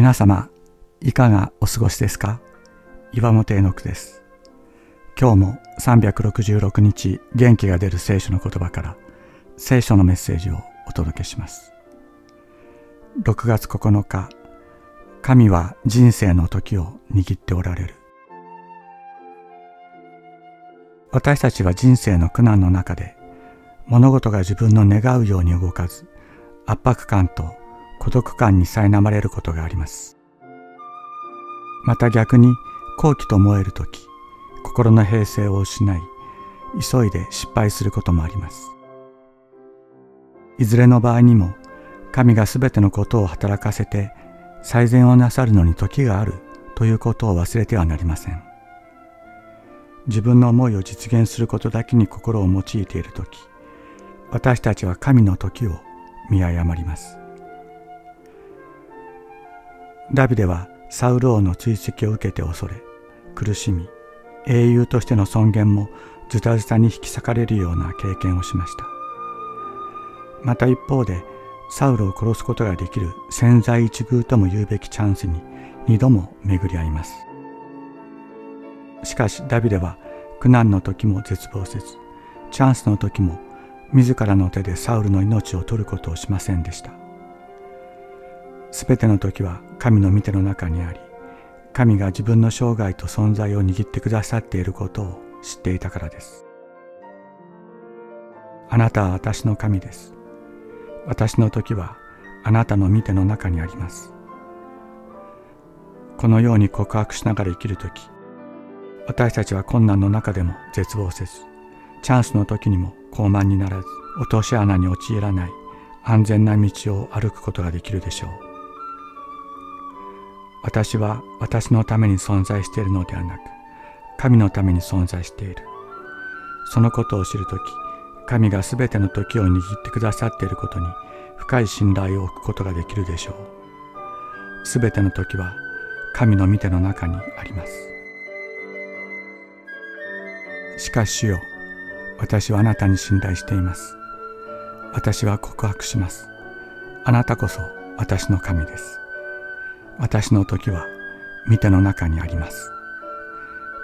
皆様、いかがお過ごしですか？岩本絵の句です。今日も366日元気が出る聖書の言葉から聖書のメッセージをお届けします。6月9日、神は人生の時を握っておられる。私たちは人生の苦難の中で、物事が自分の願うように動かず、圧迫感と孤独感に苛まれることがあります。また逆に、好機と思えるとき、心の平静を失い、急いで失敗することもあります。いずれの場合にも、神がすべてのことを働かせて、最善をなさるのに時があるということを忘れてはなりません。自分の思いを実現することだけに心を用いているとき、私たちは神の時を見誤ります。ダビデはサウル王の追跡を受けて恐れ、苦しみ、英雄としての尊厳もズタズタに引き裂かれるような経験をしました。また一方で、サウルを殺すことができる千載一遇とも言うべきチャンスに二度も巡り合います。しかしダビデは苦難の時も絶望せず、チャンスの時も自らの手でサウルの命を取ることをしませんでした。すべての時は神の御手の中にあり、神が自分の生涯と存在を握ってくださっていることを知っていたからです。あなたは私の神です。私の時はあなたの御手の中にあります。このように告白しながら生きるとき、私たちは困難の中でも絶望せず、チャンスの時にも傲慢にならず、落とし穴に陥らない安全な道を歩くことができるでしょう。私は私のために存在しているのではなく、神のために存在している。そのことを知るとき、神がすべての時を握ってくださっていることに深い信頼を置くことができるでしょう。すべての時は神の御手の中にあります。しかし主よ、私はあなたに信頼しています。私は告白します。あなたこそ私の神です。私の時は御手の中にあります。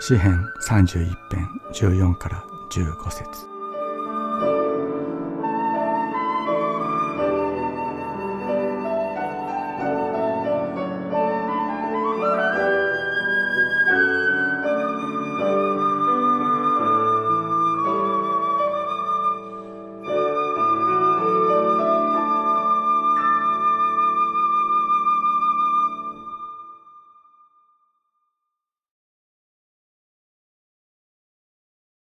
詩編31編14から15節。